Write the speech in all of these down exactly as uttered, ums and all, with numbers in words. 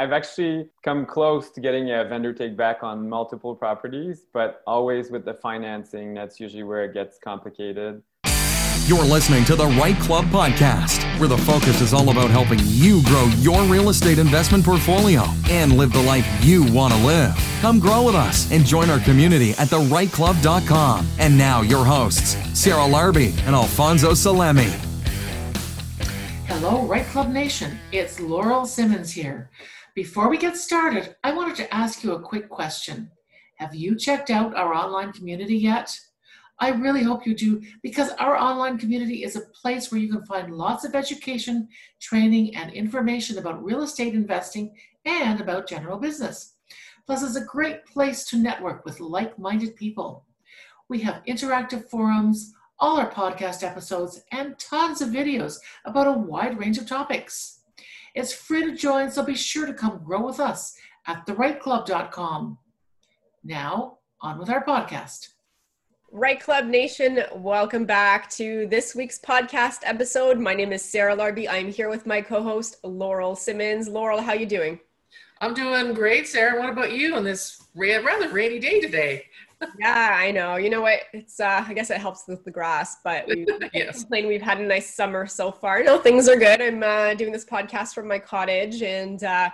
I've actually come close to getting a vendor take back on multiple properties, but always with the financing, that's usually where it gets complicated. You're listening to The Right Club Podcast, where the focus is all about helping you grow your real estate investment portfolio and live the life you want to live. Come grow with us and join our community at the right club dot com. And now your hosts, Sarah Larbi and Alfonso Salemi. Hello, Right Club Nation. It's Laurel Simmons here. Before we get started, I wanted to ask you a quick question. Have you checked out our online community yet? I really hope you do, because our online community is a place where you can find lots of education, training, and information about real estate investing and about general business. Plus, it's a great place to network with like-minded people. We have interactive forums, all our podcast episodes, and tons of videos about a wide range of topics. It's free to join, so be sure to come grow with us at the right club dot com. Now, on with our podcast. Right Club Nation, welcome back to this week's podcast episode. My name is Sarah Larbi. I'm here with my co-host, Laurel Simmons. Laurel, how are you doing? I'm doing great, Sarah. What about you on this rather rainy day today? Yeah, I know. You know what? It's uh, I guess it helps with the grass, but we yes. complain we've had a nice summer so far. No, things are good. I'm uh, doing this podcast from my cottage, and uh,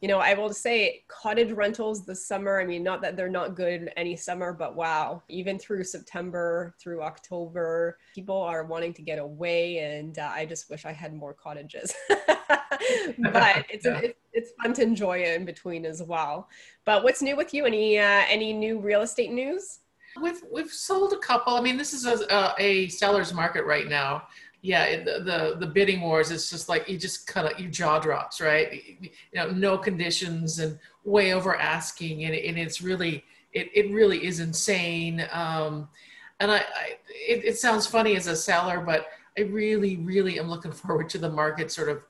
you know, I will say cottage rentals this summer, I mean, not that they're not good any summer, but wow, even through September, through October, people are wanting to get away. And uh, I just wish I had more cottages, but it's, yeah. it's it's fun to enjoy it in between as well. But what's new with you? Any, uh, any new real estate news? We've, we've sold a couple. I mean, this is a, uh, a seller's market right now. Yeah, the, the the bidding wars, it's just like, you just kind of, your jaw drops, right? You know, no conditions and way over asking. And, and it's really, it, it really is insane. Um, and I, I it, it sounds funny as a seller, but I really, really am looking forward to the market sort of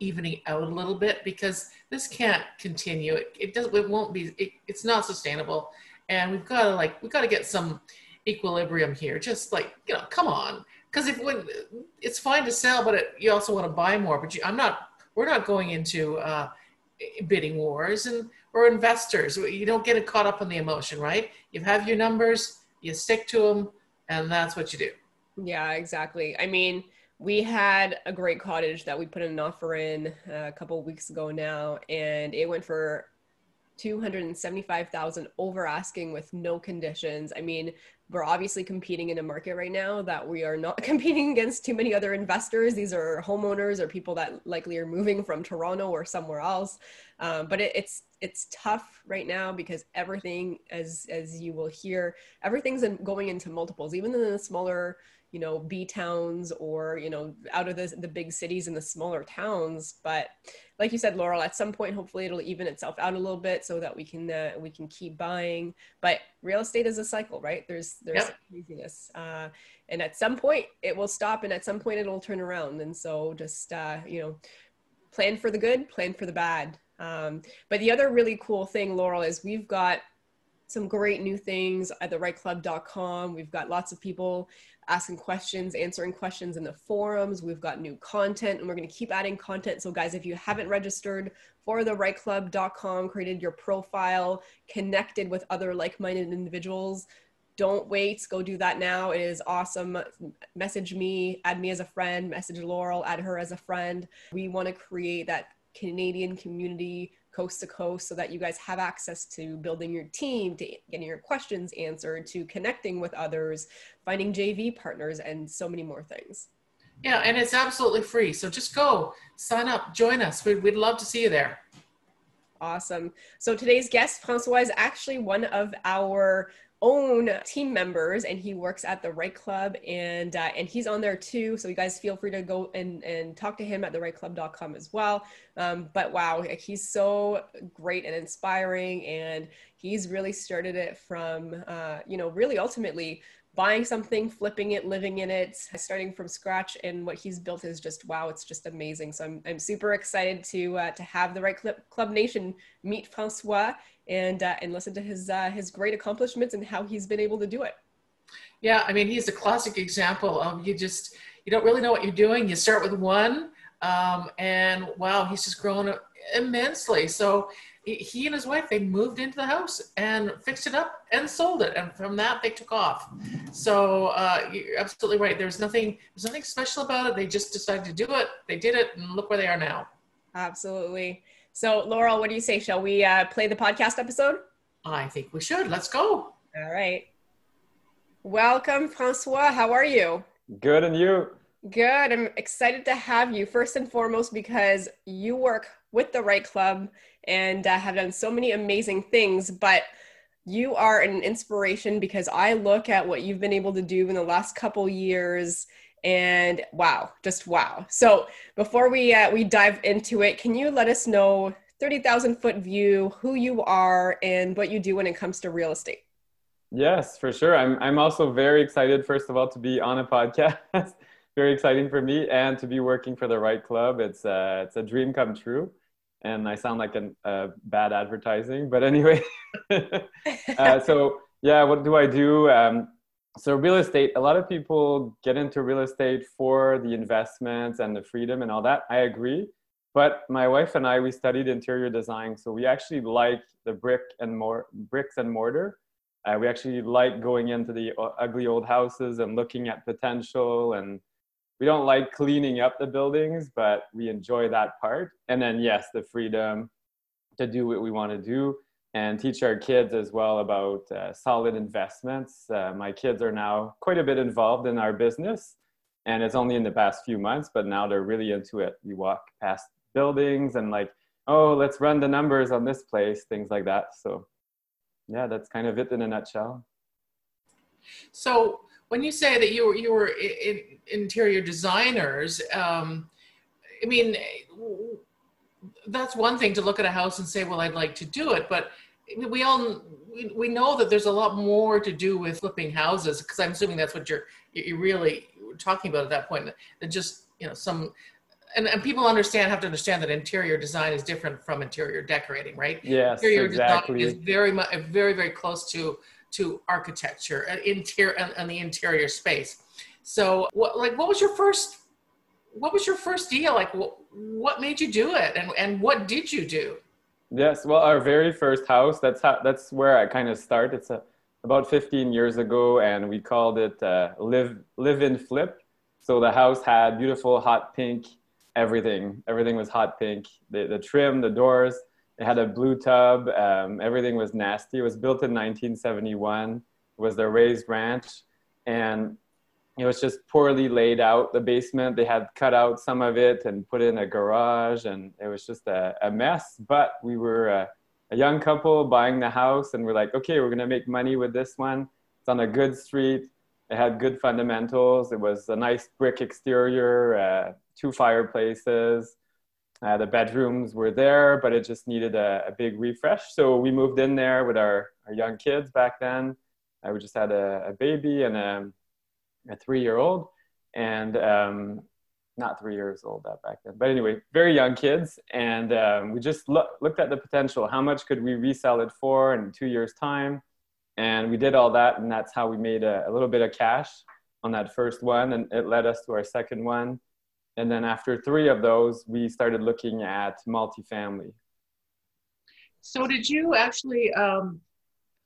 evening out a little bit, because this can't continue. It, it doesn't, it won't be, it, it's not sustainable. And we've got to like, we've got to get some equilibrium here. Just like, you know, come on. Because if when, it's fine to sell, but it, you also want to buy more. But you, I'm not. We're not going into uh, bidding wars, and we're investors. You don't get caught up in the emotion, right? You have your numbers, you stick to them, and that's what you do. Yeah, exactly. I mean, we had a great cottage that we put an offer in a couple of weeks ago now, and it went for two hundred seventy-five thousand dollars over asking with no conditions. I mean, we're obviously competing in a market right now that we are not competing against too many other investors. These are homeowners or people that likely are moving from Toronto or somewhere else. Um, but it, it's it's tough right now because everything, as as you will hear, everything's in, going into multiples, even in the smaller, you know, B towns or, you know, out of the, the big cities and the smaller towns. But like you said, Laurel, at some point, hopefully it'll even itself out a little bit so that we can, uh, we can keep buying. But real estate is a cycle, right? There's, there's yep. craziness. Uh, and at some point it will stop, and at some point it'll turn around. And so just, uh, you know, plan for the good, plan for the bad. Um, but the other really cool thing, Laurel, is we've got some great new things at the right club dot com. We've got lots of people asking questions, answering questions in the forums. We've got new content, and we're going to keep adding content. So guys, if you haven't registered for the right club dot com, created your profile, connected with other like-minded individuals, don't wait. Go do that now. It is awesome. Message me, add me as a friend, message Laurel, add her as a friend. We want to create that Canadian community coast to coast so that you guys have access to building your team, to getting your questions answered, to connecting with others, finding J V partners, and so many more things. Yeah, and it's absolutely free. So just go, sign up, join us. We'd, we'd love to see you there. Awesome. So today's guest, François, is actually one of our own team members, and he works at The Right Club, and uh, and he's on there too. So you guys feel free to go and, and talk to him at the right club dot com as well. Um, but wow, he's so great and inspiring, and he's really started it from, uh, you know, really ultimately buying something, flipping it, living in it, starting from scratch. And what he's built is just, wow, it's just amazing. So I'm I'm super excited to uh, to have The Right Club, Club Nation meet François and uh, and listen to his uh, his great accomplishments and how he's been able to do it. Yeah, I mean, he's a classic example of you just, you don't really know what you're doing. You start with one um, and wow, he's just grown immensely. So he and his wife, they moved into the house and fixed it up and sold it. And from that, they took off. So uh, you're absolutely right. There's nothing, there's nothing special about it. They just decided to do it. They did it, and look where they are now. Absolutely. So Laurel, what do you say? Shall we uh, play the podcast episode? I think we should. Let's go. All right. Welcome, François. How are you? Good, and you? Good. I'm excited to have you, first and foremost, because you work with The Right Club and uh, have done so many amazing things, but you are an inspiration because I look at what you've been able to do in the last couple years and wow, just wow. So before we uh, we dive into it, can you let us know, thirty thousand foot view, who you are and what you do when it comes to real estate? Yes, for sure. I'm I'm also very excited, first of all, to be on a podcast. Very exciting for me, and to be working for The Right Club. It's uh, it's a dream come true, and I sound like a uh, bad advertising, but anyway. uh, so yeah, what do I do? Um, so real estate, a lot of people get into real estate for the investments and the freedom and all that. I agree, but my wife and I, we studied interior design, so we actually like the brick and mor- bricks and mortar. Uh, we actually like going into the ugly old houses and looking at potential, and we don't like cleaning up the buildings, but we enjoy that part. And then, yes, the freedom to do what we want to do and teach our kids as well about uh, solid investments. Uh, my kids are now quite a bit involved in our business, and it's only in the past few months, but now they're really into it. We walk past buildings and like, oh, let's run the numbers on this place, things like that. So yeah, that's kind of it in a nutshell. So when you say that you were you were in, in interior designers, um, I mean, that's one thing to look at a house and say, well, I'd like to do it. But we all we, we know that there's a lot more to do with flipping houses, because I'm assuming that's what you're you're really talking about at that point. Than just, you know, some. And, and people understand, have to understand that interior design is different from interior decorating, right? Yes, interior exactly. Design is very, much, very, very close to to architecture and interior and, and the interior space. So, what, like, what was your first? What was your first deal? Like, what, what made you do it, and and what did you do? Yes, well, our very first house. That's how. That's where I kind of start. It's a, about fifteen years ago, and we called it uh, live live in flip. So the house had beautiful hot pink. Everything, everything was hot pink. The the trim, the doors, it had a blue tub. Um, everything was nasty. It was built in nineteen seventy-one. It was the raised ranch, and it was just poorly laid out. The basement, they had cut out some of it and put in a garage, and it was just a, a mess. But we were a, a young couple buying the house, and we're like, okay, we're gonna make money with this one. It's on a good street. It had good fundamentals. It was a nice brick exterior. Uh, two fireplaces, uh, the bedrooms were there, but it just needed a, a big refresh. So we moved in there with our, our young kids back then. Uh, we just had a, a baby and a, a three-year-old, and um, not three years old that back then, but anyway, very young kids. And um, we just lo- looked at the potential. How much could we resell it for in two years' time? And we did all that, and that's how we made a, a little bit of cash on that first one, and it led us to our second one. And then after three of those, we started looking at multifamily. So did you actually um,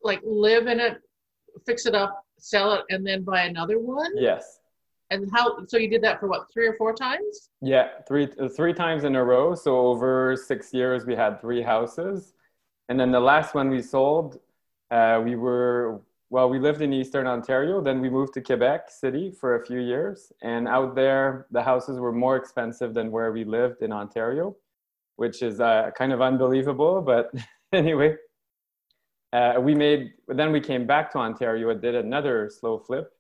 like live in it, fix it up, sell it, and then buy another one? Yes. And how? So you did that for what, three or four times? Yeah, three three times in a row. So over six years, we had three houses. And then the last one we sold, uh, we were... Well, we lived in Eastern Ontario, then we moved to Quebec City for a few years. And out there, the houses were more expensive than where we lived in Ontario, which is uh, kind of unbelievable. But anyway, uh, we made, then we came back to Ontario and did another slow flip.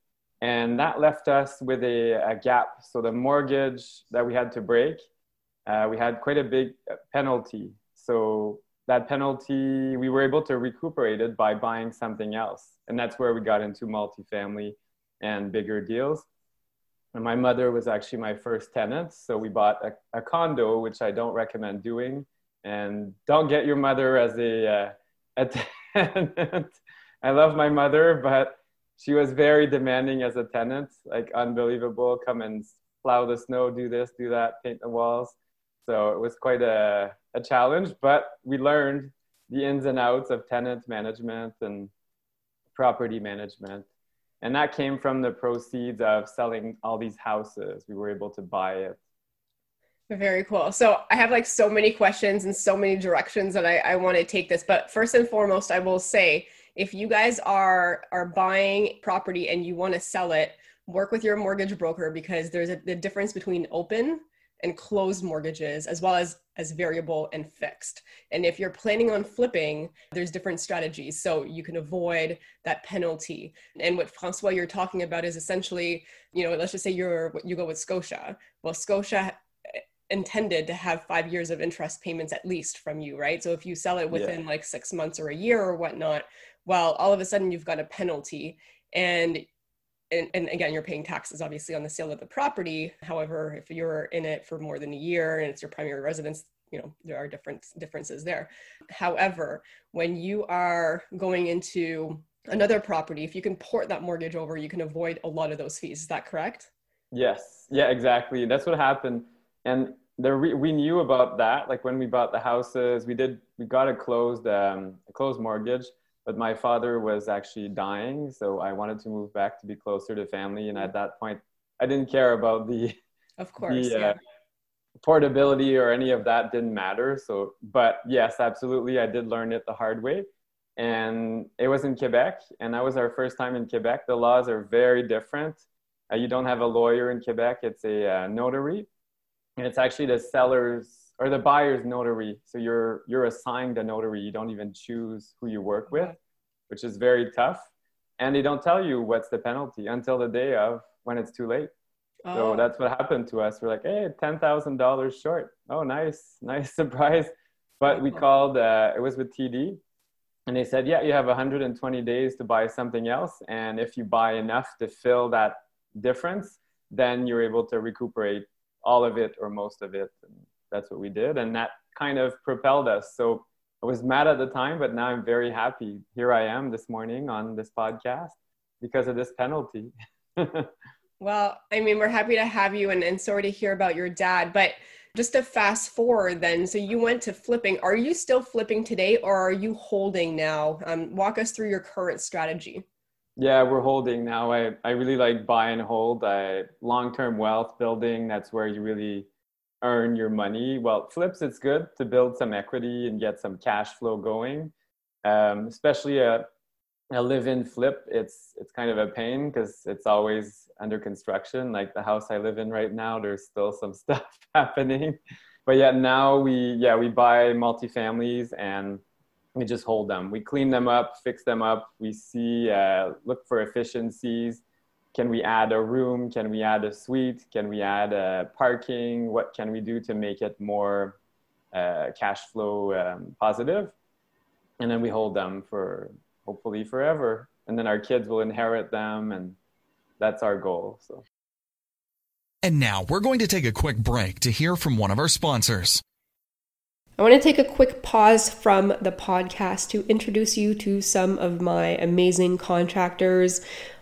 And that left us with a, a gap. So the mortgage that we had to break, uh, we had quite a big penalty. So that penalty, we were able to recuperate it by buying something else. And that's where we got into multifamily and bigger deals. And my mother was actually my first tenant. So we bought a, a condo, which I don't recommend doing. And don't get your mother as a, uh, a tenant. I love my mother, but she was very demanding as a tenant, like unbelievable, come and plow the snow, do this, do that, paint the walls. So it was quite a, a challenge, but we learned the ins and outs of tenant management and property management. And that came from the proceeds of selling all these houses. We were able to buy it. Very cool. So I have like so many questions and so many directions that I, I want to take this. But first and foremost, I will say, if you guys are are buying property and you want to sell it, work with your mortgage broker, because there's a the difference between open and closed mortgages, as well as, as variable and fixed. And if you're planning on flipping, there's different strategies, so you can avoid that penalty. And what Francois, you're talking about is essentially, you know, let's just say you're you go with Scotia. Well, Scotia intended to have five years of interest payments at least from you, right? So if you sell it within yeah. like six months or a year or whatnot, well, all of a sudden you've got a penalty. And And, and again, you're paying taxes, obviously, on the sale of the property. However, if you're in it for more than a year and it's your primary residence, you know, there are different differences there. However, when you are going into another property, if you can port that mortgage over, you can avoid a lot of those fees. Is that correct? Yes. Yeah, exactly. That's what happened. And there, we, we knew about that. Like when we bought the houses, we did, we got a closed, um, a closed mortgage. But my father was actually dying, so I wanted to move back to be closer to family. And at that point, I didn't care about the, of course, the, yeah. uh, portability or any of that didn't matter. So, but yes, absolutely, I did learn it the hard way. And it was in Quebec, and that was our first time in Quebec. The laws are very different. Uh, you don't have a lawyer in Quebec; it's a uh, notary, and it's actually the seller's or the buyer's notary. So you're you're assigned a notary. You don't even choose who you work with, which is very tough. And they don't tell you what's the penalty until the day of, when it's too late. Oh. So that's what happened to us. We're like, hey, ten thousand dollars short. Oh, nice, nice surprise. But we called, uh, it was with T D. And they said, yeah, you have one hundred twenty days to buy something else. And if you buy enough to fill that difference, then you're able to recuperate all of it or most of it. And that's what we did. And that kind of propelled us. So I was mad at the time, but now I'm very happy. Here I am this morning on this podcast because of this penalty. Well, I mean, we're happy to have you and, and sorry to hear about your dad, but just to fast forward then, so you went to flipping. Are you still flipping today or are you holding now? Um, walk us through your current strategy. Yeah, we're holding now. I, I really like buy and hold. I, long-term wealth building, that's where you really earn your money. Well, flips, it's good to build some equity and get some cash flow going. Um, especially a, a live-in flip, it's it's kind of a pain because it's always under construction. Like the house I live in right now, there's still some stuff happening. But yeah, now we yeah we buy multifamilies and we just hold them. We clean them up, fix them up. We see uh, look for efficiencies. Can we add a room? Can we add a suite? Can we add a parking? What can we do to make it more uh, cash flow um, positive? And then we hold them for hopefully forever. And then our kids will inherit them. And that's our goal. So. And now we're going to take a quick break to hear from one of our sponsors. I want to take a quick pause from the podcast to introduce you to some of my amazing contractors.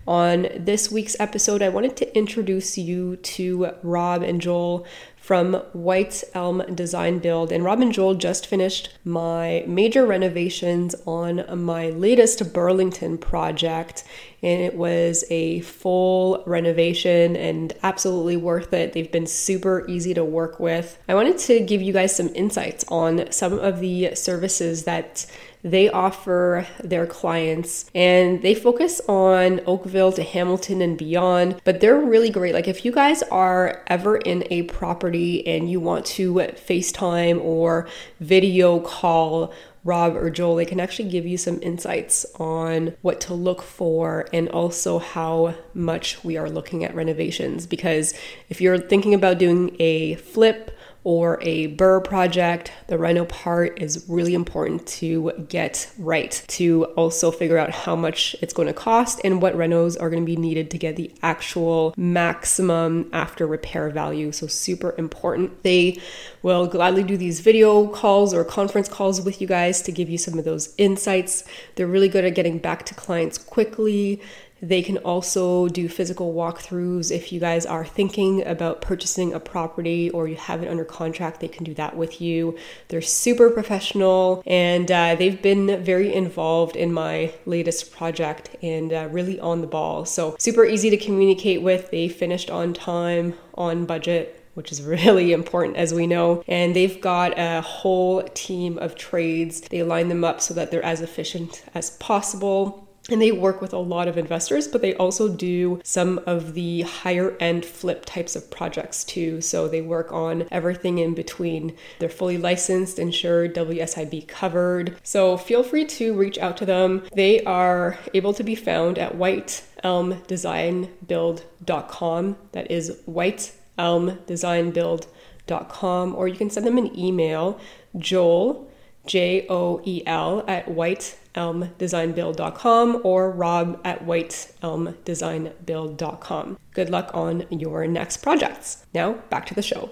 On this week's episode, I wanted to introduce you to Rob and Joel from White Elm Design Build. And Rob and Joel just finished my major renovations on my latest Burlington project. And it was a full renovation and absolutely worth it. They've been super easy to work with. I wanted to give you guys some insights on some of the services that they offer their clients, and they focus on Oakville to Hamilton and beyond, but they're really great. Like if you guys are ever in a property and you want to FaceTime or video call Rob or Joel, they can actually give you some insights on what to look for and also how much we are looking at renovations. Because if you're thinking about doing a flip or a B R R R R project, the reno part is really important to get right, to also figure out how much it's going to cost and what renos are going to be needed to get the actual maximum after repair value. So super important. They will gladly do these video calls or conference calls with you guys to give you some of those insights. They're really good at getting back to clients quickly, They can also do physical walkthroughs. If you guys are thinking about purchasing a property or you have it under contract, they can do that with you. They're super professional, and uh, they've been very involved in my latest project and uh, really on the ball. So super easy to communicate with. They finished on time, on budget, which is really important, as we know. And they've got a whole team of trades. They line them up so that they're as efficient as possible. And they work with a lot of investors, but they also do some of the higher end flip types of projects too. So they work on everything in between. They're fully licensed, insured, W S I B covered. So feel free to reach out to them. They are able to be found at White Elm Design Build dot com. That is White Elm Design Build dot com. Or you can send them an email, Joel, J O E L, at White elm design build dot com or Rob at white elm design build dot com. Good luck on your next projects. Now back to the show.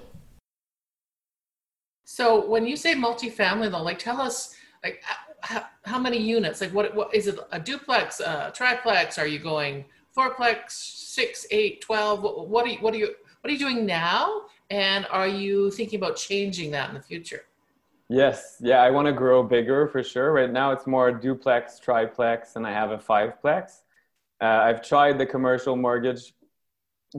So when you say multifamily though, like tell us like how, how many units, like what, what is it, a duplex, a triplex? Are you going fourplex, six, eight, twelve? What, what are you, what are you, what are you doing now? And are you thinking about changing that in the future? Yes. Yeah, I want to grow bigger for sure. Right now it's more duplex, triplex, and I have a fiveplex. Uh, I've tried the commercial mortgage,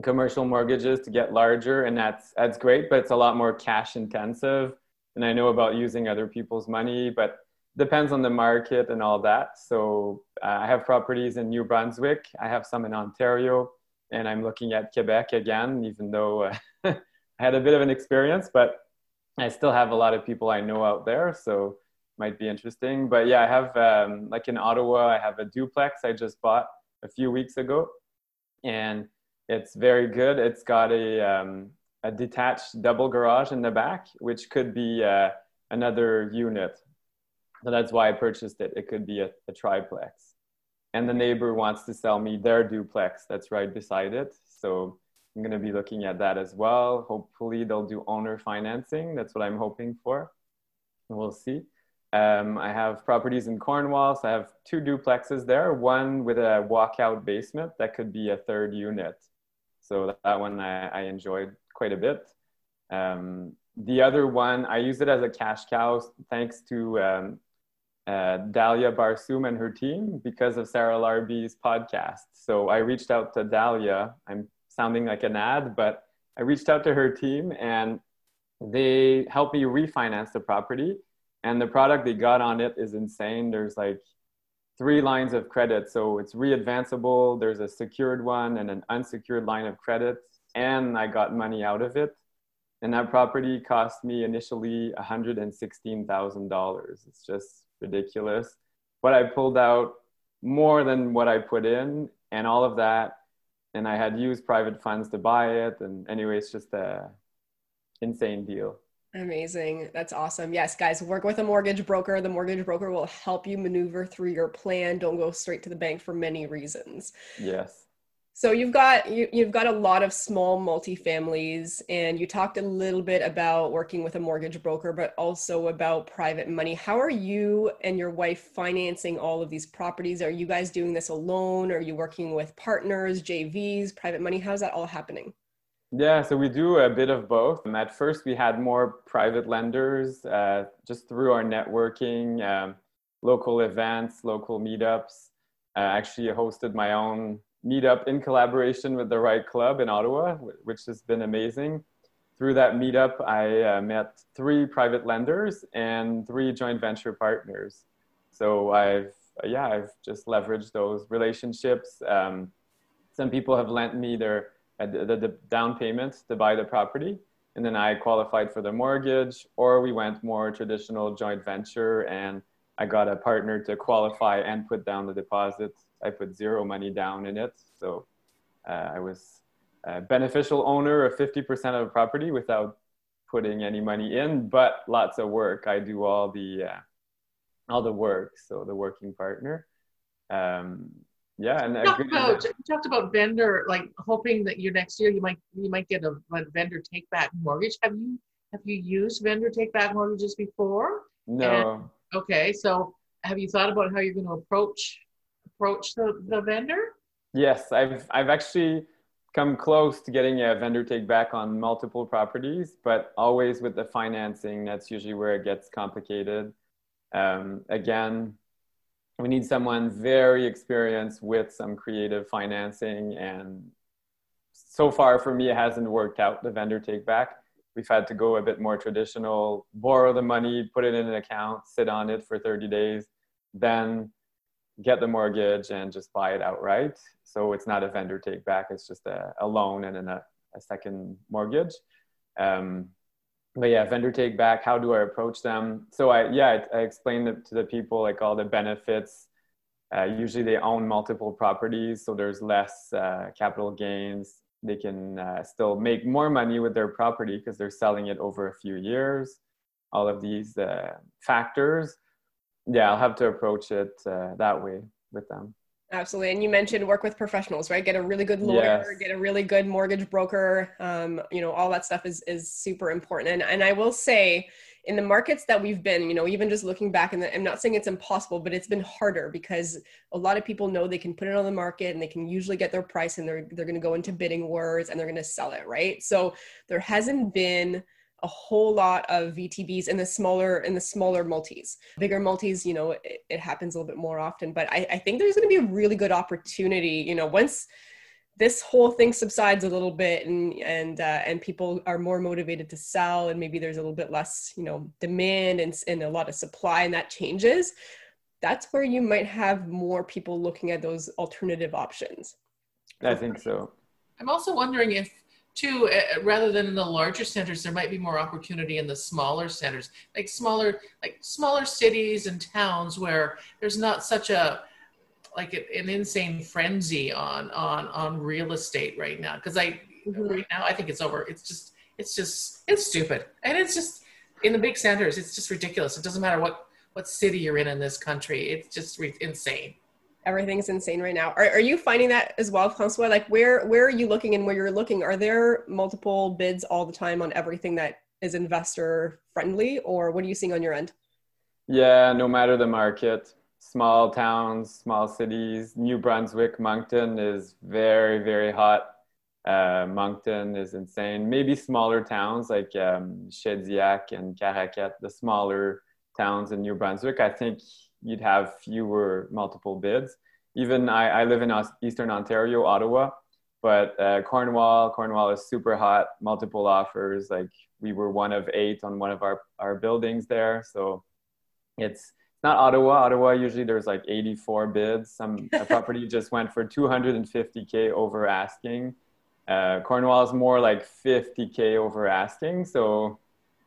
commercial mortgages to get larger, and that's that's great, but it's a lot more cash intensive. And I know about using other people's money, but depends on the market and all that. So uh, I have properties in New Brunswick. I have some in Ontario, and I'm looking at Quebec again, even though uh, I had a bit of an experience, but I still have a lot of people I know out there, so might be interesting. But yeah, I have, um, like in Ottawa, I have a duplex I just bought a few weeks ago, and it's very good. It's got a um, a detached double garage in the back, which could be uh, another unit. So that's why I purchased it. It could be a, a triplex. And the neighbor wants to sell me their duplex that's right beside it. So I'm going to be looking at that as well. Hopefully they'll do owner financing. That's what I'm hoping for. We'll see. Um, I have properties in Cornwall. So I have two duplexes there, one with a walkout basement that could be a third unit. So that, that one I, I enjoyed quite a bit. Um, the other one, I used it as a cash cow thanks to um, uh, Dahlia Barsoom and her team because of Sarah Larbi's podcast. So I reached out to Dahlia. I'm sounding like an ad, but I reached out to her team and they helped me refinance the property, and the product they got on it is insane. There's like three lines of credit. So it's readvanceable. There's a secured one and an unsecured line of credit. And I got money out of it. And that property cost me initially one hundred sixteen thousand dollars. It's just ridiculous. But I pulled out more than what I put in and all of that. And I had used private funds to buy it. And anyway, it's just a insane deal. Amazing. That's awesome. Yes, guys, work with a mortgage broker. The mortgage broker will help you maneuver through your plan. Don't go straight to the bank for many reasons. Yes. So you've got you, you've got a lot of small multifamilies, and you talked a little bit about working with a mortgage broker, but also about private money. How are you and your wife financing all of these properties? Are you guys doing this alone? Are you working with partners, J Vs, private money? How's that all happening? Yeah, so we do a bit of both. And at first, we had more private lenders uh, just through our networking, um, local events, local meetups. Uh, actually, I hosted my own meetup in collaboration with The Right Club in Ottawa, which has been amazing. Through that meetup, I uh, met three private lenders and three joint venture partners. So I've, yeah, I've just leveraged those relationships. Um, some people have lent me their uh, the, the down payment to buy the property, and then I qualified for the mortgage, or we went more traditional joint venture and I got a partner to qualify and put down the deposit. I put zero money down in it. So uh, I was a beneficial owner of fifty percent of a property without putting any money in, but lots of work. I do all the uh, all the work. So the working partner. Um, yeah. And you talked, about, you talked about vendor, like hoping that your next year you might you might get a like, vendor take back mortgage. Have you have you used vendor take back mortgages before? No. And, okay. So have you thought about how you're going to approach approach the, the vendor? Yes, I've I've actually come close to getting a vendor take back on multiple properties, but always with the financing, that's usually where it gets complicated. Um, again, we need someone very experienced with some creative financing, and so far for me, it hasn't worked out, the vendor take back. We've had to go a bit more traditional, borrow the money, put it in an account, sit on it for thirty days, then get the mortgage and just buy it outright. So it's not a vendor take back, it's just a, a loan and then a, a second mortgage. Um, but yeah, vendor take back, how do I approach them? So I, yeah, I, I explained it to the people, like all the benefits. Uh, usually they own multiple properties, so there's less uh, capital gains. They can uh, still make more money with their property because they're selling it over a few years, all of these uh, factors. Yeah, I'll have to approach it uh, that way with them. Absolutely. And you mentioned work with professionals, right? Get a really good lawyer, yes. Get a really good mortgage broker. Um, you know, all that stuff is is super important. And and I will say, in the markets that we've been, you know, even just looking back, and I'm not saying it's impossible, but it's been harder because a lot of people know they can put it on the market and they can usually get their price, and they're they're going to go into bidding wars and they're going to sell it, right? So there hasn't been a whole lot of V T Bs in the smaller in the smaller multis. Bigger multis, you know, it, it happens a little bit more often. But I, I think there's going to be a really good opportunity, you know, once this whole thing subsides a little bit, and and uh, and people are more motivated to sell, and maybe there's a little bit less, you know, demand and and a lot of supply, and that changes. That's where you might have more people looking at those alternative options. I think so. I'm also wondering if, too, uh, rather than in the larger centers, there might be more opportunity in the smaller centers, like smaller, like smaller cities and towns where there's not such a like an insane frenzy on on on real estate right now. Because I mm-hmm. right now I think it's over. It's just it's just it's stupid, and it's just in the big centers. It's just ridiculous. It doesn't matter what what city you're in in this country. It's just re- insane. Everything's insane right now. Are are you finding that as well, François? Like where where are you looking and where you're looking? Are there multiple bids all the time on everything that is investor friendly, or what are you seeing on your end? Yeah, no matter the market. Small towns, small cities. New Brunswick, Moncton is very, very hot. Uh, Moncton is insane. Maybe smaller towns like um, Shediac and Caraquet, the smaller towns in New Brunswick, I think you'd have fewer multiple bids. Even I, I live in Eastern Ontario, Ottawa, but uh, Cornwall, Cornwall is super hot. Multiple offers. Like we were one of eight on one of our, our buildings there. So it's not Ottawa. Ottawa, usually there's like eighty-four bids. Some a property just went for two hundred fifty thousand over asking. Uh, Cornwall is more like fifty thousand over asking. So,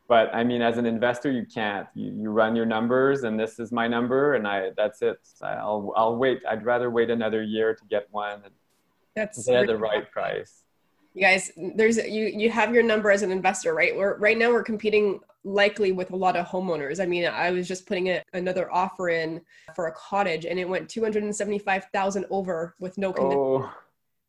but I mean, as an investor, you can't. You, you run your numbers, and this is my number, and I that's it. I'll I'll wait. I'd rather wait another year to get one. And that's they're the right price. You guys, there's you you have your number as an investor, right? We're right now we're competing likely with a lot of homeowners. I mean, I was just putting a, another offer in for a cottage, and it went two hundred seventy-five thousand over with no commitment. Oh.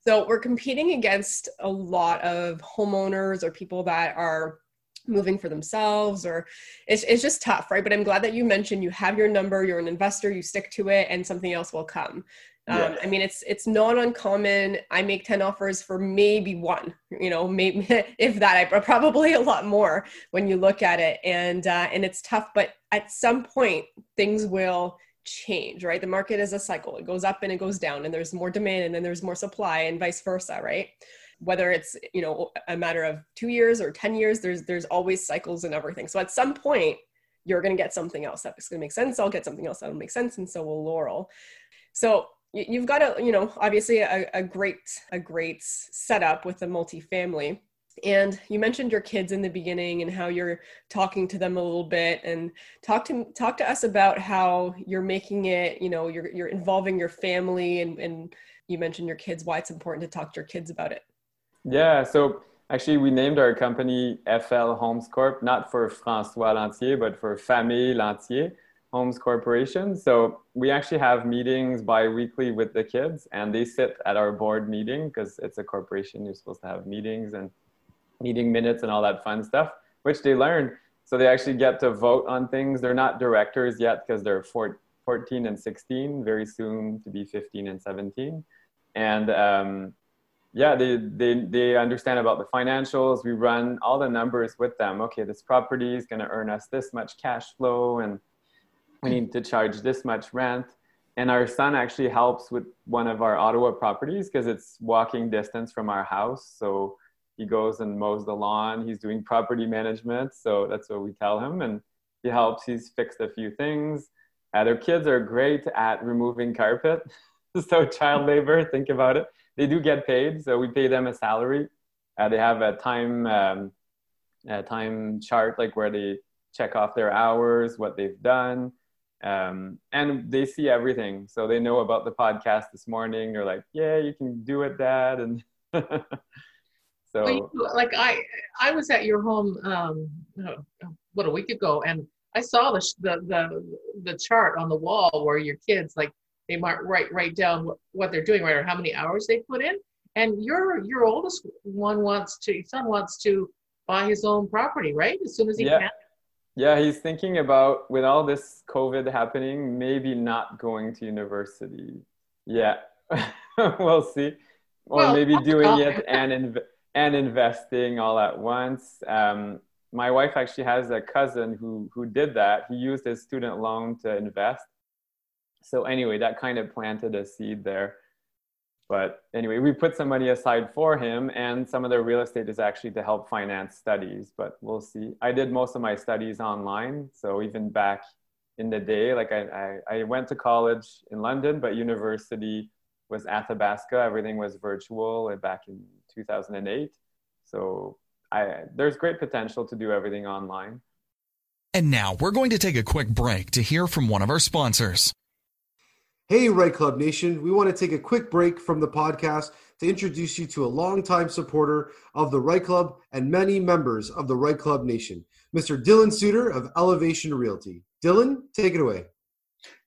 So we're competing against a lot of homeowners or people that are moving for themselves, or it's it's just tough, right? But I'm glad that you mentioned you have your number, you're an investor, you stick to it, and something else will come. Um, I mean, it's it's not uncommon. I make ten offers for maybe one, you know, maybe if that, I probably a lot more when you look at it, and uh, and it's tough. But at some point, things will change, right? The market is a cycle; it goes up and it goes down, and there's more demand, and then there's more supply, and vice versa, right? Whether it's, you know, a matter of two years or ten years, there's there's always cycles and everything. So at some point, you're going to get something else that's going to make sense. I'll get something else that'll make sense, and so will Laurel. So you've got a, you know, obviously a, a great, a great setup with a multifamily. And you mentioned your kids in the beginning and how you're talking to them a little bit, and talk to, talk to us about how you're making it, you know, you're, you're involving your family, and, and you mentioned your kids, why it's important to talk to your kids about it. Yeah. So actually we named our company F L Homes Corp, not for François Lantier, but for Famille Lanthier Homes Corporation. So we actually have meetings bi-weekly with the kids, and they sit at our board meeting because it's a corporation. You're supposed to have meetings and meeting minutes and all that fun stuff, which they learn. So they actually get to vote on things. They're not directors yet because they're fourteen and sixteen, very soon to be fifteen and seventeen. And um, yeah, they, they, they understand about the financials. We run all the numbers with them. Okay, this property is going to earn us this much cash flow, and we need to charge this much rent. And our son actually helps with one of our Ottawa properties because it's walking distance from our house. So he goes and mows the lawn. He's doing property management. So that's what we tell him. And he helps. He's fixed a few things. Uh, their kids are great at removing carpet. So child labor, think about it. They do get paid. So we pay them a salary. Uh, they have a time um, a time chart, like where they check off their hours, what they've done. Um, and they see everything. So they know about the podcast this morning. They're like, yeah, you can do it, Dad. And so well, you know, like I, I was at your home, um, what, a week ago. And I saw the, the, the, the chart on the wall where your kids, like they mark right, right down what, what they're doing, right, or how many hours they put in. And your, your oldest one wants to, son wants to buy his own property, right? As soon as he yeah. can. Yeah, he's thinking about, with all this COVID happening, maybe not going to university. Yeah, we'll see. Or well, maybe doing it and inv- and investing all at once. Um, my wife actually has a cousin who who did that. He used his student loan to invest. So anyway, that kind of planted a seed there. But anyway, we put some money aside for him, and some of their real estate is actually to help finance studies, but we'll see. I did most of my studies online. So even back in the day, like I, I, I went to college in London, but university was Athabasca. Everything was virtual back in two thousand eight. So I, there's great potential to do everything online. And now we're going to take a quick break to hear from one of our sponsors. Hey, Right Club Nation, we want to take a quick break from the podcast to introduce you to a longtime supporter of the Right Club and many members of the Right Club Nation, Mister Dylan Suter of Elevation Realty. Dylan, take it away.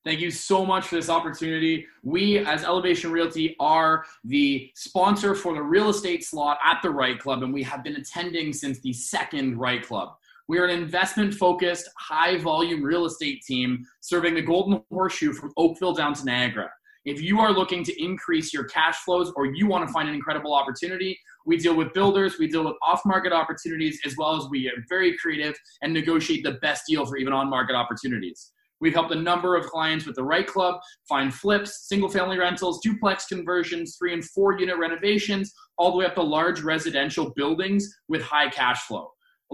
Thank you so much for this opportunity. We, as Elevation Realty, are the sponsor for the real estate slot at the Right Club, and we have been attending since the second Right Club. We are an investment-focused, high-volume real estate team serving the Golden Horseshoe from Oakville down to Niagara. If you are looking to increase your cash flows or you want to find an incredible opportunity, we deal with builders, we deal with off-market opportunities, as well as we are very creative and negotiate the best deal for even on-market opportunities. We've helped a number of clients with the Right Club find flips, single-family rentals, duplex conversions, three- and four-unit renovations, all the way up to large residential buildings with high cash flow. A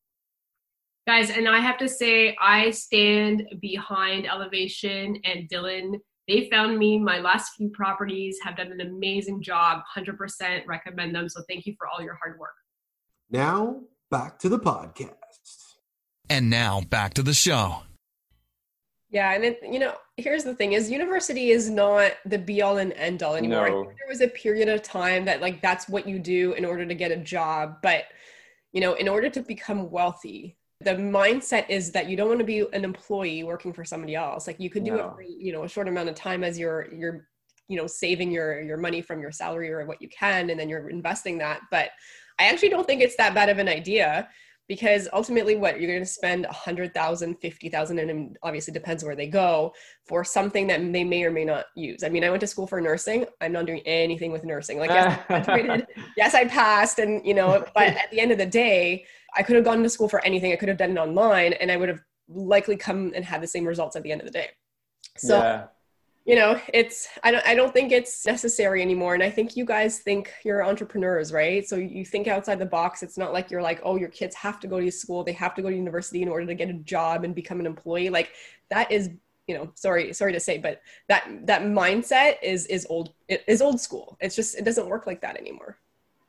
Guys, and I have to say, I stand behind Elevation and Dylan. They found me. My last few properties have done an amazing job. one hundred percent recommend them. So thank you for all your hard work. Now, back to the podcast. And now, back to the show. Yeah, and it, you know, here's the thing is university is not the be-all and end-all anymore. No. I think there was a period of time that, like, that's what you do in order to get a job. But, you know, in order to become wealthy, the mindset is that you don't want to be an employee working for somebody else. Like you could do no. it for, you know, a short amount of time as you're, you're, you know, saving your, your money from your salary or what you can, and then you're investing that. But I actually don't think it's that bad of an idea, because ultimately what you're going to spend a hundred thousand, fifty thousand, and obviously depends where they go for something that they may or may not use. I mean, I went to school for nursing. I'm not doing anything with nursing. Like yes, I graduated, yes, I passed. And you know, but at the end of the day, I could have gone to school for anything. I could have done it online, and I would have likely come and had the same results at the end of the day. So, yeah. you know, it's, I don't, I don't think it's necessary anymore. And I think you guys think you're entrepreneurs, right? So you think outside the box. It's not like you're like, oh, your kids have to go to school. They have to go to university in order to get a job and become an employee. Like that is, you know, sorry, sorry to say, but that, that mindset is, is old, it is old school. It's just, it doesn't work like that anymore.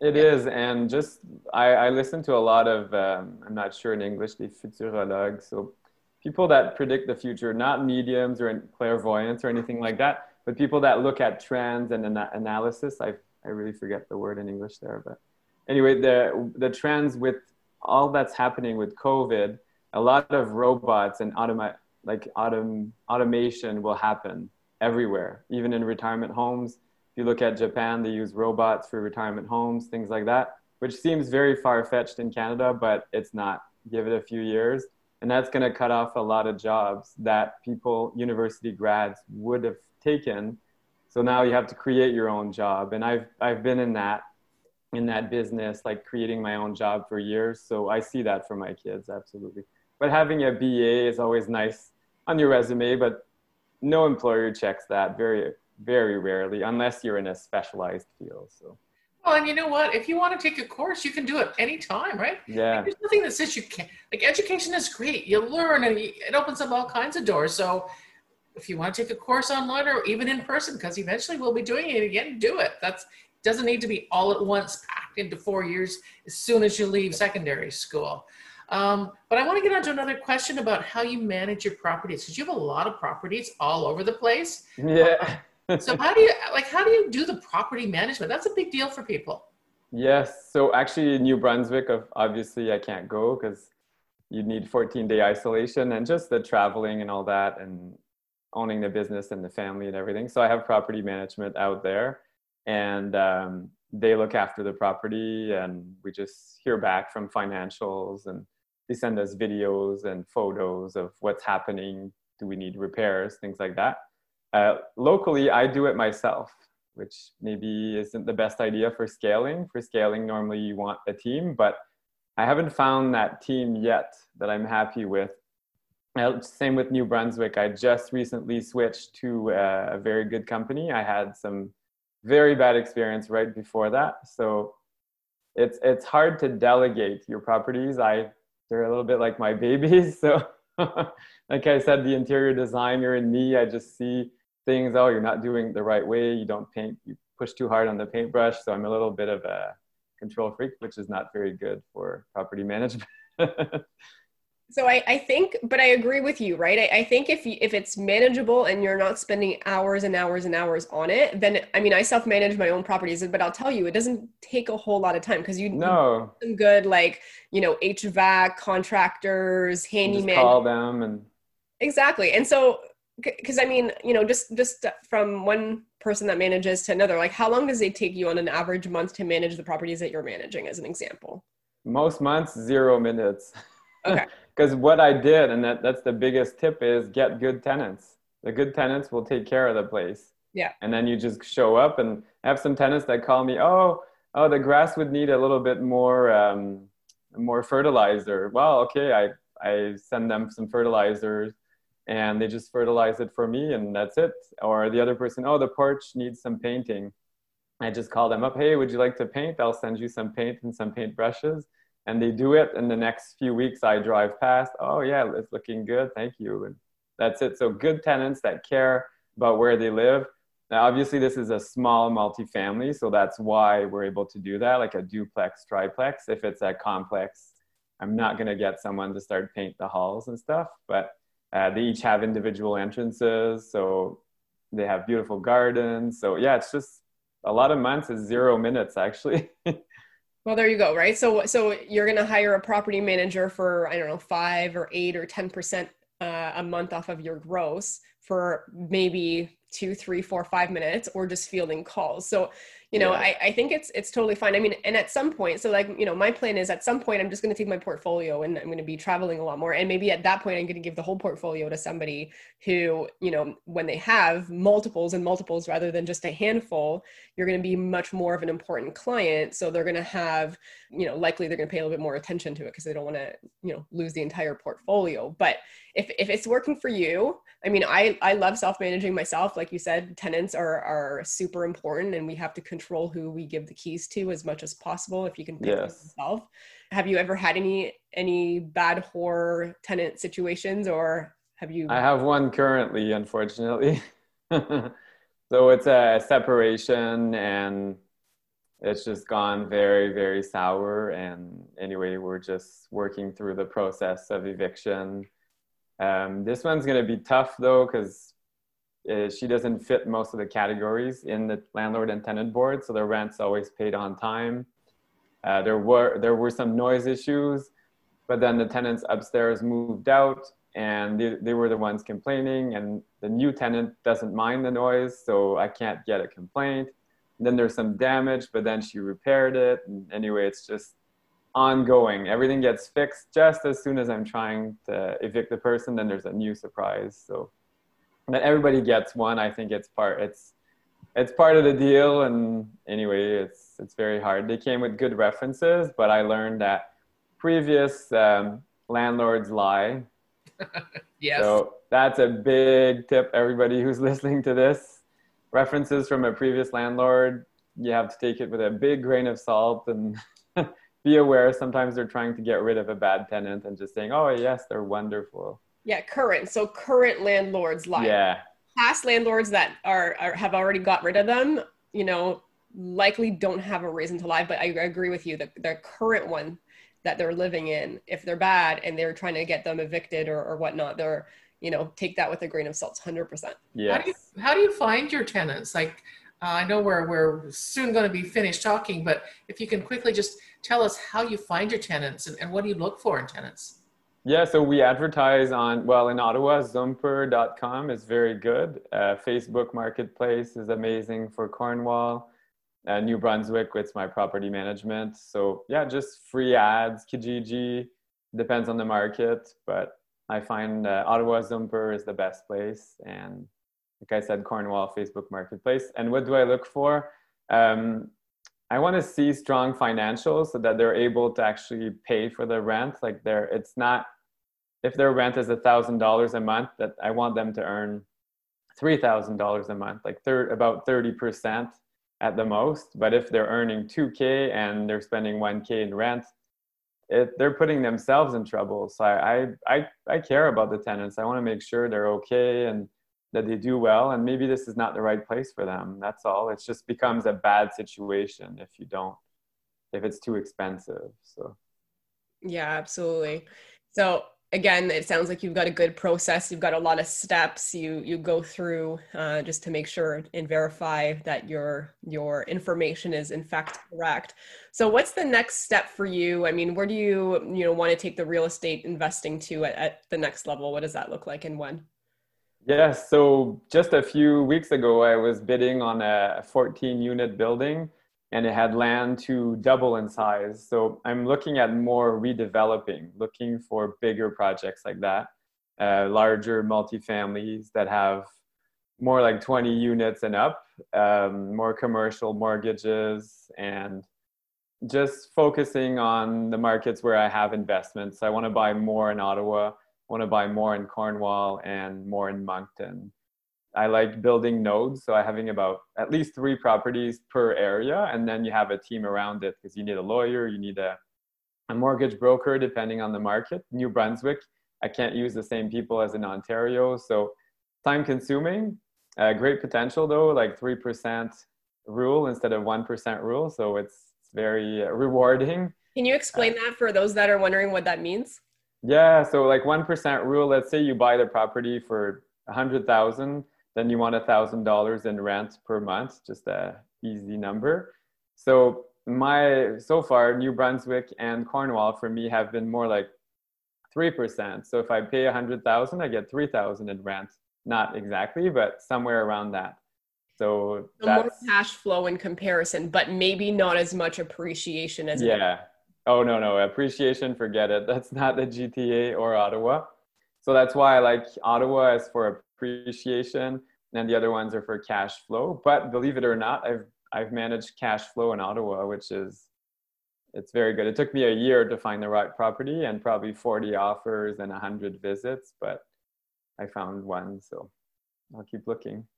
It is, and just, I, I listen to a lot of, um, I'm not sure in English, the futurologues, so people that predict the future, not mediums or clairvoyants or anything like that, but people that look at trends and an analysis. I I really forget the word in English there, but anyway, the the trends with all that's happening with COVID, a lot of robots and automa- like autom- automation will happen everywhere, even in retirement homes. If you look at Japan, they use robots for retirement homes, things like that, which seems very far-fetched in Canada, but it's not. Give it a few years, and that's going to cut off a lot of jobs that people, university grads, would have taken. So now you have to create your own job. And I've I've been in that in that business, like creating my own job for years. So I see that for my kids, absolutely. But having a B A is always nice on your resume, but no employer checks that very, very rarely, unless you're in a specialized field. So. Well, and you know what? If you want to take a course, you can do it anytime, right? Yeah. Like, there's nothing that says you can't. Like, education is great. You learn, and you, it opens up all kinds of doors. So if you want to take a course online or even in person, because eventually we'll be doing it again, do it. That's doesn't need to be all at once packed into four years as soon as you leave secondary school. Um, but I want to get on to another question about how you manage your properties, because you have a lot of properties all over the place. Yeah. Uh, so how do you, like, how do you do the property management? That's a big deal for people. Yes. So actually in New Brunswick, obviously I can't go because you need fourteen day isolation and just the traveling and all that and owning the business and the family and everything. So I have property management out there, and um, they look after the property, and we just hear back from financials, and they send us videos and photos of what's happening. Do we need repairs? Things like that. Uh, locally, I do it myself, which maybe isn't the best idea for scaling. For scaling, normally you want a team, but I haven't found that team yet that I'm happy with. Uh, same with New Brunswick. I just recently switched to uh, a very good company. I had some very bad experience right before that. So it's it's hard to delegate your properties. I They're a little bit like my babies. So like I said, the interior designer in me, I just see things, oh, you're not doing it the right way. You don't paint, you push too hard on the paintbrush. So I'm a little bit of a control freak, which is not very good for property management. So I, I think, but I agree with you, right? I, I think if you, if it's manageable and you're not spending hours and hours and hours on it, then, I mean, I self-manage my own properties, but I'll tell you, it doesn't take a whole lot of time because you no. need some good, like, you know, H V A C, contractors, handyman. Just call them and... Exactly. And so, because I mean, you know, just, just from one person that manages to another, like how long does it take you on an average month to manage the properties that you're managing as an example? Most months, zero minutes. Okay. Because what I did, and that, that's the biggest tip, is get good tenants. The good tenants will take care of the place. Yeah. And then you just show up, and I have some tenants that call me, oh, oh, the grass would need a little bit more um, more fertilizer. Well, okay, I, I send them some fertilizers, and they just fertilize it for me, and that's it. Or the other person, oh, the porch needs some painting. I just call them up, hey, would you like to paint? I'll send you some paint and some paint brushes. And they do it, and the next few weeks I drive past, oh yeah, it's looking good, thank you. And that's it. So good tenants that care about where they live. Now obviously this is a small multifamily, so that's why we're able to do that, like a duplex, triplex. If it's a complex, I'm not gonna get someone to start paint the halls and stuff, but uh, they each have individual entrances, so they have beautiful gardens. So yeah, it's just a lot of months is zero minutes actually. Well, there you go, right? So so you're going to hire a property manager for, I don't know, five or eight or ten percent uh, a month off of your gross for maybe two, three, four, five minutes or just fielding calls. So, you know, yeah. I, I think it's it's totally fine. I mean, and at some point, so like, you know, my plan is at some point, I'm just going to take my portfolio and I'm going to be traveling a lot more. And maybe at that point, I'm going to give the whole portfolio to somebody who, you know, when they have multiples and multiples rather than just a handful, you're going to be much more of an important client. So they're going to have, you know, likely they're going to pay a little bit more attention to it because they don't want to, you know, lose the entire portfolio. But if if it's working for you, I mean, I, I love self-managing myself. Like you said, tenants are are super important, and we have to control who we give the keys to as much as possible. If you can pick yes. them yourself, have you ever had any any bad horror tenant situations, or have you? I have one currently, unfortunately. So it's a separation, and it's just gone very, very sour. And anyway, we're just working through the process of eviction. Um, this one's going to be tough though, because uh, she doesn't fit most of the categories in the landlord and tenant board, so their rent's always paid on time. Uh, there were there were some noise issues, but then the tenants upstairs moved out, and they, they were the ones complaining, and the new tenant doesn't mind the noise, so I can't get a complaint. And then there's some damage, but then she repaired it. And anyway, it's just ongoing. Everything gets fixed just as soon as I'm trying to evict the person, then there's a new surprise. So that everybody gets one. I think it's part it's it's part of the deal. And anyway, it's it's very hard. They came with good references, but I learned that previous um, landlords lie. Yes. So that's a big tip, everybody who's listening to this. References from a previous landlord, you have to take it with a big grain of salt and be aware. Sometimes they're trying to get rid of a bad tenant and just saying, oh, yes, they're wonderful. Yeah, current. So current landlords lie. Yeah. Past landlords that are, are have already got rid of them, you know, likely don't have a reason to lie. But I agree with you that the current one that they're living in, if they're bad and they're trying to get them evicted or, or whatnot, they're, you know, take that with a grain of salt, one hundred percent. Yeah. How do you, how do you find your tenants? Like, uh, I know we're, we're soon going to be finished talking, but if you can quickly just tell us how you find your tenants and, and what do you look for in tenants? Yeah, so we advertise on, well, in Ottawa, zumper dot com is very good. Uh, Facebook Marketplace is amazing for Cornwall. Uh, New Brunswick, it's my property management. So yeah, just free ads, Kijiji, depends on the market. But I find uh, Ottawa Zumper is the best place. And like I said, Cornwall, Facebook Marketplace. And what do I look for? Um, I want to see strong financials so that they're able to actually pay for the rent. Like they're, it's not, if their rent is one thousand dollars a month, that I want them to earn three thousand dollars a month, like thir- about thirty percent. At the most. But if they're earning two K and they're spending one K in rent, it, they're putting themselves in trouble. So I, I, I care about the tenants. I want to make sure they're okay and that they do well. And maybe this is not the right place for them. That's all. It just becomes a bad situation if you don't, if it's too expensive. So. Yeah, absolutely. So again, it sounds like you've got a good process. You've got a lot of steps you you go through uh, just to make sure and verify that your your information is in fact correct. So what's the next step for you? I mean, where do you you know want to take the real estate investing to at, at the next level? What does that look like and when? Yeah, so just a few weeks ago, I was bidding on a fourteen unit building and it had land to double in size. So I'm looking at more redeveloping, looking for bigger projects like that, uh, larger multifamilies that have more like twenty units and up, um, more commercial mortgages, and just focusing on the markets where I have investments. So I wanna buy more in Ottawa, I wanna buy more in Cornwall and more in Moncton. I like building nodes, so I'm having about at least three properties per area, and then you have a team around it because you need a lawyer, you need a, a mortgage broker, depending on the market. New Brunswick, I can't use the same people as in Ontario, so time-consuming. Uh, great potential though, like three percent rule instead of one percent rule, so it's very rewarding. Can you explain uh, that for those that are wondering what that means? Yeah, so like one percent rule, let's say you buy the property for one hundred thousand dollars. Then you want one thousand dollars in rent per month, just a easy number. So my, so far, New Brunswick and Cornwall for me have been more like three percent. So if I pay one hundred thousand dollars, I get three thousand dollars in rent. Not exactly, but somewhere around that. So, so that's, more cash flow in comparison, but maybe not as much appreciation as yeah. Oh, no, no. Appreciation, forget it. That's not the G T A or Ottawa. So that's why I like Ottawa is for a appreciation, and the other ones are for cash flow. But believe it or not, I've I've managed cash flow in Ottawa, which is, it's very good. It took me a year to find the right property and probably forty offers and one hundred visits, but I found one, so I'll keep looking.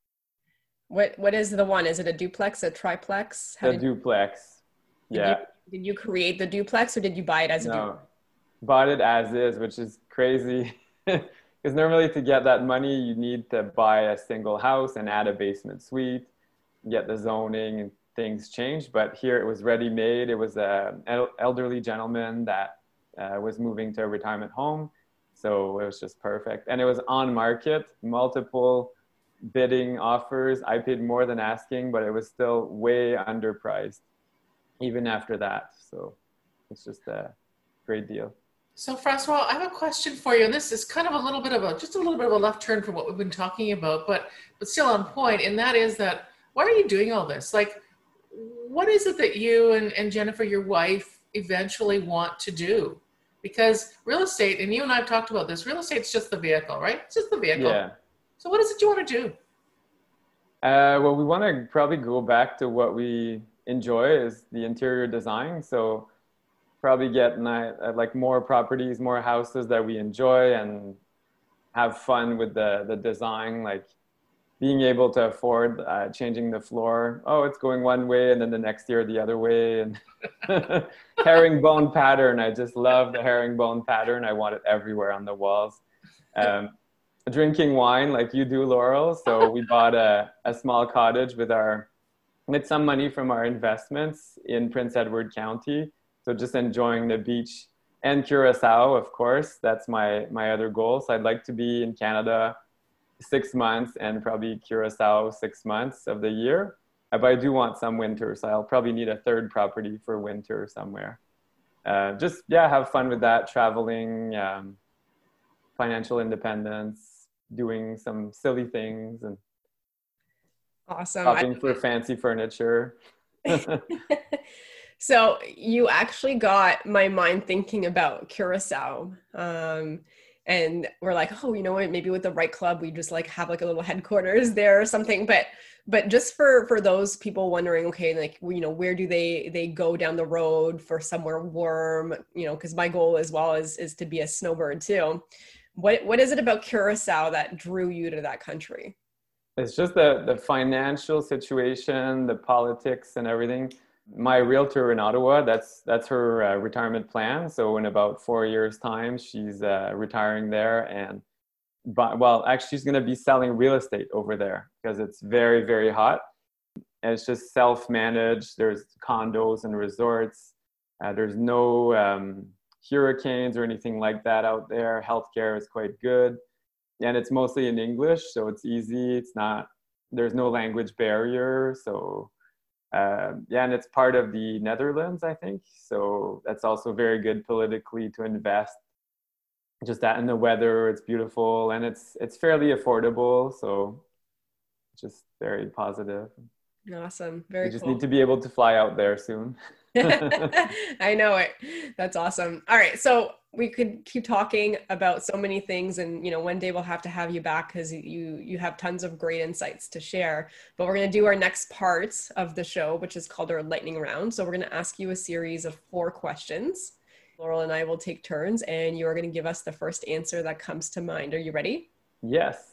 What What is the one? Is it a duplex, a triplex? How a did, duplex, did yeah. You, did you create the duplex or did you buy it as no, a duplex? Bought it as is, which is crazy. Because normally to get that money, you need to buy a single house and add a basement suite, get the zoning and things changed. But here it was ready made. It was an elderly gentleman that uh, was moving to a retirement home. So it was just perfect. And it was on market, multiple bidding offers. I paid more than asking, but it was still way underpriced even after that. So it's just a great deal. So Francois, I have a question for you, and this is kind of a little bit of a, just a little bit of a left turn from what we've been talking about, but, but still on point, and that is that, why are you doing all this? Like, what is it that you and, and Jennifer, your wife, eventually want to do? Because real estate, and you and I have talked about this, real estate's just the vehicle, right? It's just the vehicle. Yeah. So what is it you want to do? Uh, well, we want to probably go back to what we enjoy, is the interior design. So probably get like more properties, more houses that we enjoy and have fun with the, the design, like being able to afford uh, changing the floor. Oh, it's going one way and then the next year the other way. And herringbone pattern. I just love the herringbone pattern. I want it everywhere on the walls. Um, drinking wine like you do, Laurel. So we bought a, a small cottage with our with some money from our investments in Prince Edward County. So just enjoying the beach and Curacao, of course. That's my, my other goal. So I'd like to be in Canada six months and probably Curacao six months of the year. But I do want some winter, so I'll probably need a third property for winter somewhere. Uh, just, yeah, have fun with that, traveling, um, financial independence, doing some silly things, and awesome. shopping I- for fancy furniture. So you actually got my mind thinking about Curacao, um, and we're like, oh, you know what? Maybe with the Right Club, we just like have like a little headquarters there or something. But but just for for those people wondering, okay, like, you know, where do they they go down the road for somewhere warm? You know, because my goal as well is is to be a snowbird too. What what is it about Curacao that drew you to that country? It's just the the financial situation, the politics, and everything. My realtor in Ottawa, that's that's her uh, retirement plan. So in about four years' time, she's uh, retiring there. And, but, well, actually, she's going to be selling real estate over there because it's very, very hot. And it's just self-managed. There's condos and resorts. Uh, there's no um, hurricanes or anything like that out there. Healthcare is quite good. And it's mostly in English, so it's easy. It's not, there's no language barrier, so... Uh, yeah, and it's part of the Netherlands, I think. So that's also very good politically to invest. Just that, and the weather, it's beautiful, and it's it's fairly affordable. So just very positive. Awesome, very. We just cool. need to be able to fly out there soon. I know it. That's awesome. All right, so we could keep talking about so many things, and you know, one day we'll have to have you back because you you have tons of great insights to share. But we're going to do our next part of the show, which is called our lightning round. So we're going to ask you a series of four questions. Laurel and I will take turns, and you are going to give us the first answer that comes to mind. Are you ready? Yes.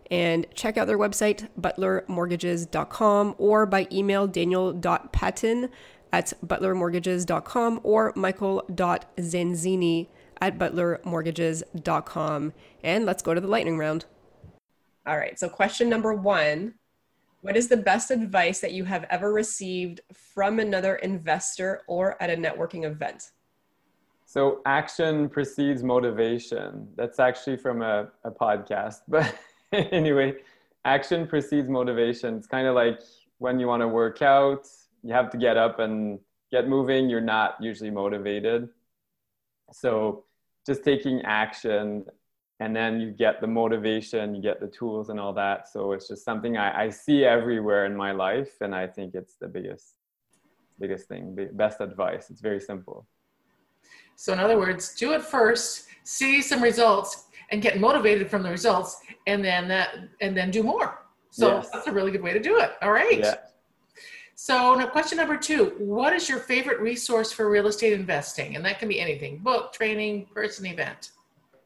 And check out their website, butler mortgages dot com, or by email, daniel dot patton at butler mortgages dot com or michael dot zanzini at butler mortgages dot com. And let's go to the lightning round. All right, so question number one, what is the best advice that you have ever received from another investor or at a networking event? So action precedes motivation. That's actually from a, a podcast, but... Anyway, action precedes motivation. It's kind of like when you want to work out, you have to get up and get moving. You're not usually motivated. So just taking action, and then you get the motivation, you get the tools and all that. So it's just something I, I see everywhere in my life. And I think it's the biggest, biggest thing, best advice. It's very simple. So in other words, do it first, see some results, and get motivated from the results, and then that, and then do more. So yes. That's a really good way to do it. All right. Yeah. So now question number two, what is your favorite resource for real estate investing? And that can be anything, book, training, person, event.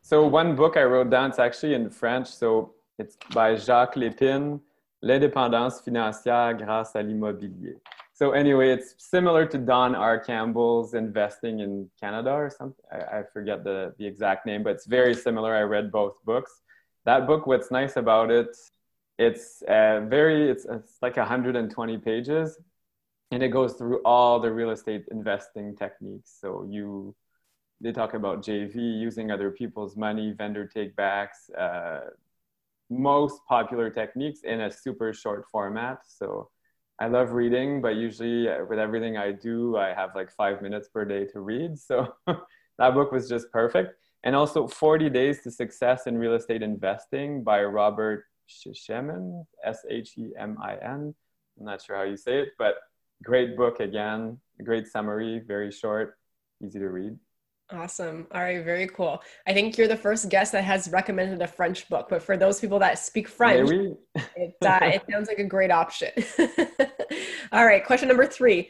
So one book I wrote down, it's actually in French. So it's by Jacques Lépine, l'indépendance financière grâce à l'immobilier. So anyway, it's similar to Don R. Campbell's Investing in Canada or something. I, I forget the, the exact name, but it's very similar. I read both books. That book, what's nice about it, it's uh, very, it's, it's like one hundred twenty pages, and it goes through all the real estate investing techniques. So you, they talk about J V, using other people's money, vendor takebacks, uh, most popular techniques in a super short format. So I love reading, but usually with everything I do, I have like five minutes per day to read. So that book was just perfect. And also forty days to Success in Real Estate Investing by Robert Shemin, S H E M I N. I'm not sure how you say it, but great book again. Great summary, very short, easy to read. Awesome. All right. Very cool. I think you're the first guest that has recommended a French book, but for those people that speak French, it, uh, it sounds like a great option. All right. Question number three.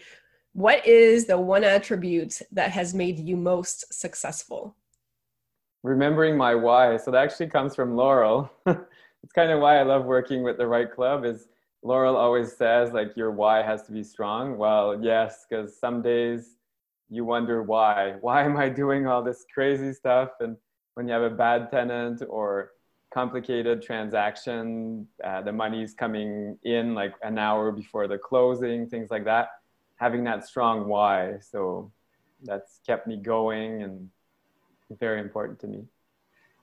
What is the one attribute that has made you most successful? Remembering my why. So that actually comes from Laurel. It's kind of why I love working with The Right Club is Laurel always says like your why has to be strong. Well, yes, because some days you wonder why, why am I doing all this crazy stuff? And when you have a bad tenant or complicated transaction, uh, the money's coming in like an hour before the closing, things like that, having that strong why. So that's kept me going and very important to me.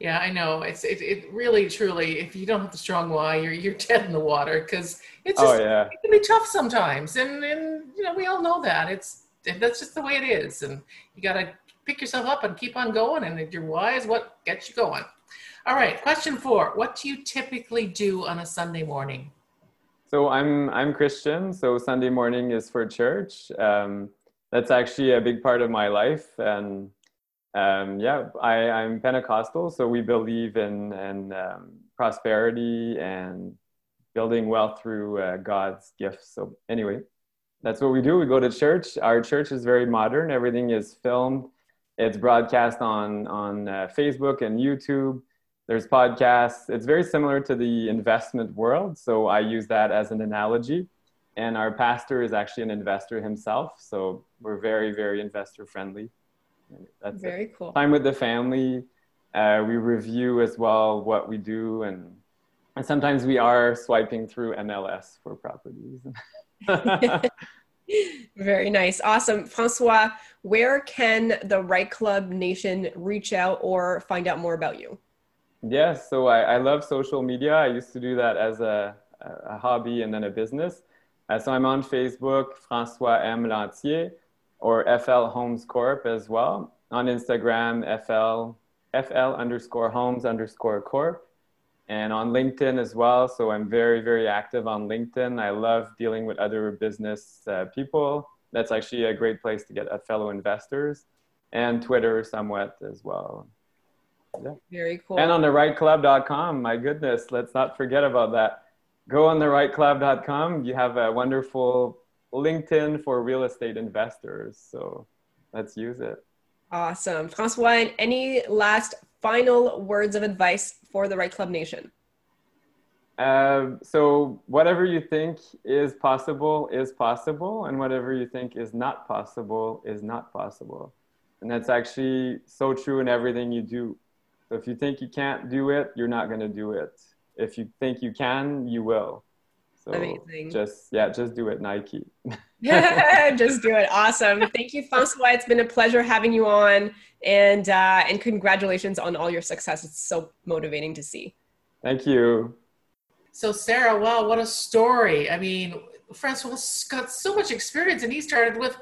Yeah, I know. It's it, it really, truly, if you don't have the strong why, you're you're dead in the water because it's just, oh, yeah. It can be tough sometimes. And, and, you know, we all know that. It's, that's just the way it is, and you got to pick yourself up and keep on going, and your why is what gets you going. All right, question four. What do you typically do on a Sunday morning? So I'm I'm Christian, so Sunday morning is for church. Um, that's actually a big part of my life, and um, yeah, I, I'm Pentecostal, so we believe in, in um, prosperity and building wealth through uh, God's gifts. So anyway. That's what we do. We go to church. Our church is very modern. Everything is filmed. It's broadcast on, on uh, Facebook and YouTube. There's podcasts. It's very similar to the investment world. So I use that as an analogy. And our pastor is actually an investor himself. So we're very, very investor friendly. That's very it. Cool. Time with the family. Uh, we review as well what we do. And, and sometimes we are swiping through M L S for properties. Very nice. Awesome. François, where can the Right Club Nation reach out or find out more about you? Yes. So I, I love social media. I used to do that as a, a hobby and then a business. Uh, so I'm on Facebook, François M. Lantier, or F L Homes Corp as well. On Instagram, F L, F L underscore Homes underscore Corp. And on LinkedIn as well. So I'm very, very active on LinkedIn. I love dealing with other business uh, people. That's actually a great place to get a fellow investors. And Twitter somewhat as well. Yeah. Very cool. And on the right club dot com. My goodness, let's not forget about that. Go on the right club dot com. You have a wonderful LinkedIn for real estate investors. So let's use it. Awesome. François, and any last final words of advice for the Right Club Nation? Uh, so whatever you think is possible is possible, and whatever you think is not possible is not possible. And that's actually so true in everything you do. So if you think you can't do it, you're not going to do it. If you think you can, you will. So amazing. Just, yeah, just do it, Nike. Yeah, just do it. Awesome. Thank you, François. It's been a pleasure having you on, and uh, and congratulations on all your success. It's so motivating to see. Thank you. So Sarah, wow, what a story. I mean, François got so much experience, and he started with,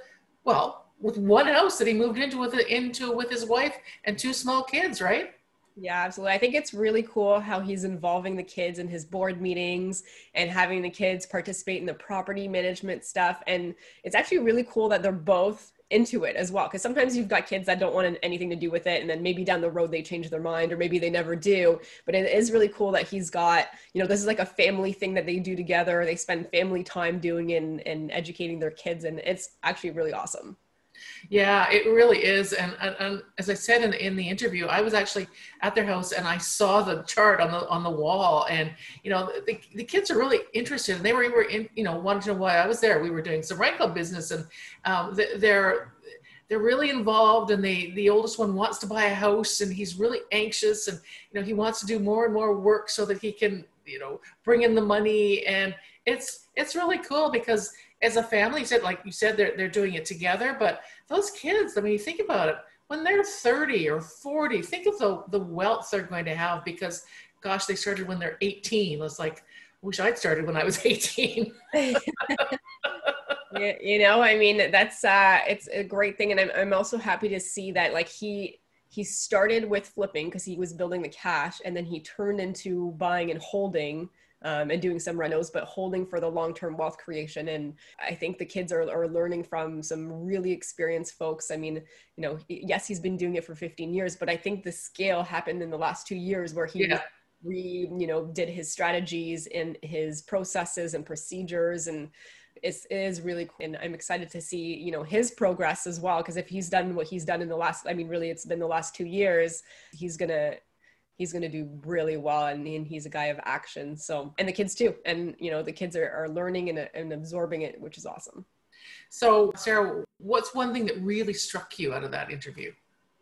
well, with one house that he moved into with into with his wife and two small kids, right? Yeah, absolutely. I think it's really cool how he's involving the kids in his board meetings and having the kids participate in the property management stuff. And it's actually really cool that they're both into it as well. Because sometimes you've got kids that don't want anything to do with it. And then maybe down the road, they change their mind, or maybe they never do. But it is really cool that he's got, you know, this is like a family thing that they do together. They spend family time doing it and, and educating their kids. And it's actually really awesome. Yeah, it really is. And, and, and as I said in, in the interview, I was actually at their house and I saw the chart on the on the wall. And, you know, the, the kids are really interested. And they were, were in, you know, wanted to know why I was there. We were doing some rental business, and um, they're they're really involved. And they, the oldest one wants to buy a house, and he's really anxious. And, you know, he wants to do more and more work so that he can, you know, bring in the money. And it's it's really cool because as a family, said like you said, they're they're doing it together. But those kids, I mean, you think about it, when they're thirty or forty, think of the the wealth they're going to have, because gosh, they started when they're eighteen. It's like, I wish I'd started when I was eighteen. You know, I mean, that's uh it's a great thing. And I'm I'm also happy to see that, like, he he started with flipping because he was building the cash, and then he turned into buying and holding. Um, and doing some renos, but holding for the long-term wealth creation. And I think the kids are, are learning from some really experienced folks. I mean, you know, yes, he's been doing it for fifteen years, but I think the scale happened in the last two years where he, yeah. re, you know, did his strategies and his processes and procedures. And it's, it is really cool. And I'm excited to see, you know, his progress as well. Because if he's done what he's done in the last, I mean, really, it's been the last two years, he's going to he's going to do really well. And, and he's a guy of action. So, and the kids too. And, you know, the kids are, are learning and, and absorbing it, which is awesome. So Sarah, what's one thing that really struck you out of that interview?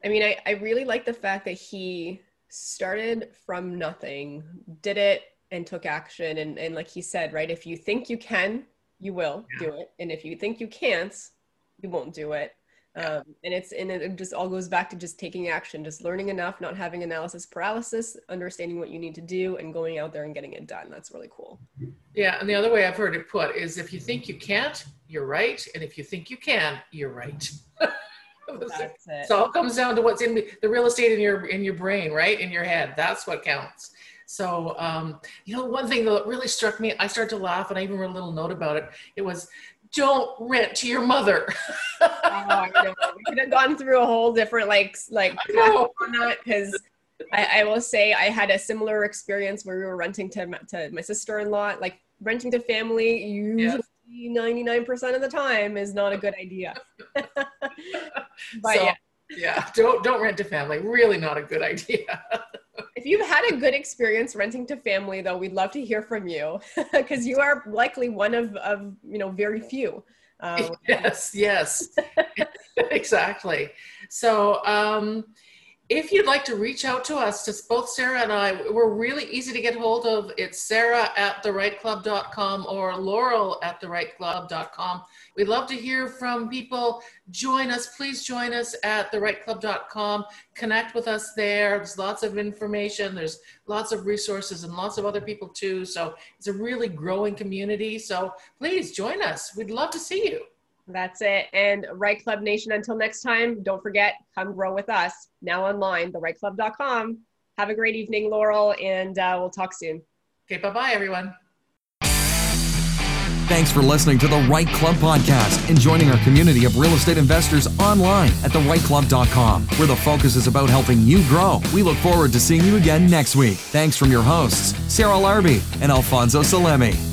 I mean, I, I really like the fact that he started from nothing, did it, and took action. And, and like he said, right, if you think you can, you will yeah. do it. And if you think you can't, you won't do it. Um, and it's, and it just all goes back to just taking action, just learning enough, not having analysis paralysis, understanding what you need to do and going out there and getting it done. That's really cool. Yeah. And the other way I've heard it put is, if you think you can't, you're right. And if you think you can, you're right. That's it. So it comes down to what's in the real estate in your, in your brain, right? In your head. That's what counts. So, um, you know, one thing that really struck me, I started to laugh, and I even wrote a little note about it. It was, don't rent to your mother. Oh, I know. We could have gone through a whole different, like, like, because I, I, I will say I had a similar experience where we were renting to, to my sister-in-law. Like, renting to family usually yeah. ninety-nine percent of the time is not a good idea. But so, yeah. yeah, don't, don't rent to family. Really not a good idea. If you've had a good experience renting to family, though, we'd love to hear from you, because you are likely one of, of, you know, very few. Um, yes, yes, exactly. So um, if you'd like to reach out to us, to both Sarah and I, we're really easy to get hold of. It's Sarah at the right club dot com or Laurel at the right club dot com. We'd love to hear from people. Join us. Please join us at the right club dot com. Connect with us there. There's lots of information. There's lots of resources and lots of other people too. So it's a really growing community. So please join us. We'd love to see you. That's it. And Right Club Nation, until next time, don't forget, come grow with us. Now online, the right club dot com. Have a great evening, Laurel, and uh, we'll talk soon. Okay, bye-bye, everyone. Thanks for listening to The Right Club Podcast and joining our community of real estate investors online at the right club dot com, where the focus is about helping you grow. We look forward to seeing you again next week. Thanks from your hosts, Sarah Larbi and Alfonso Salemi.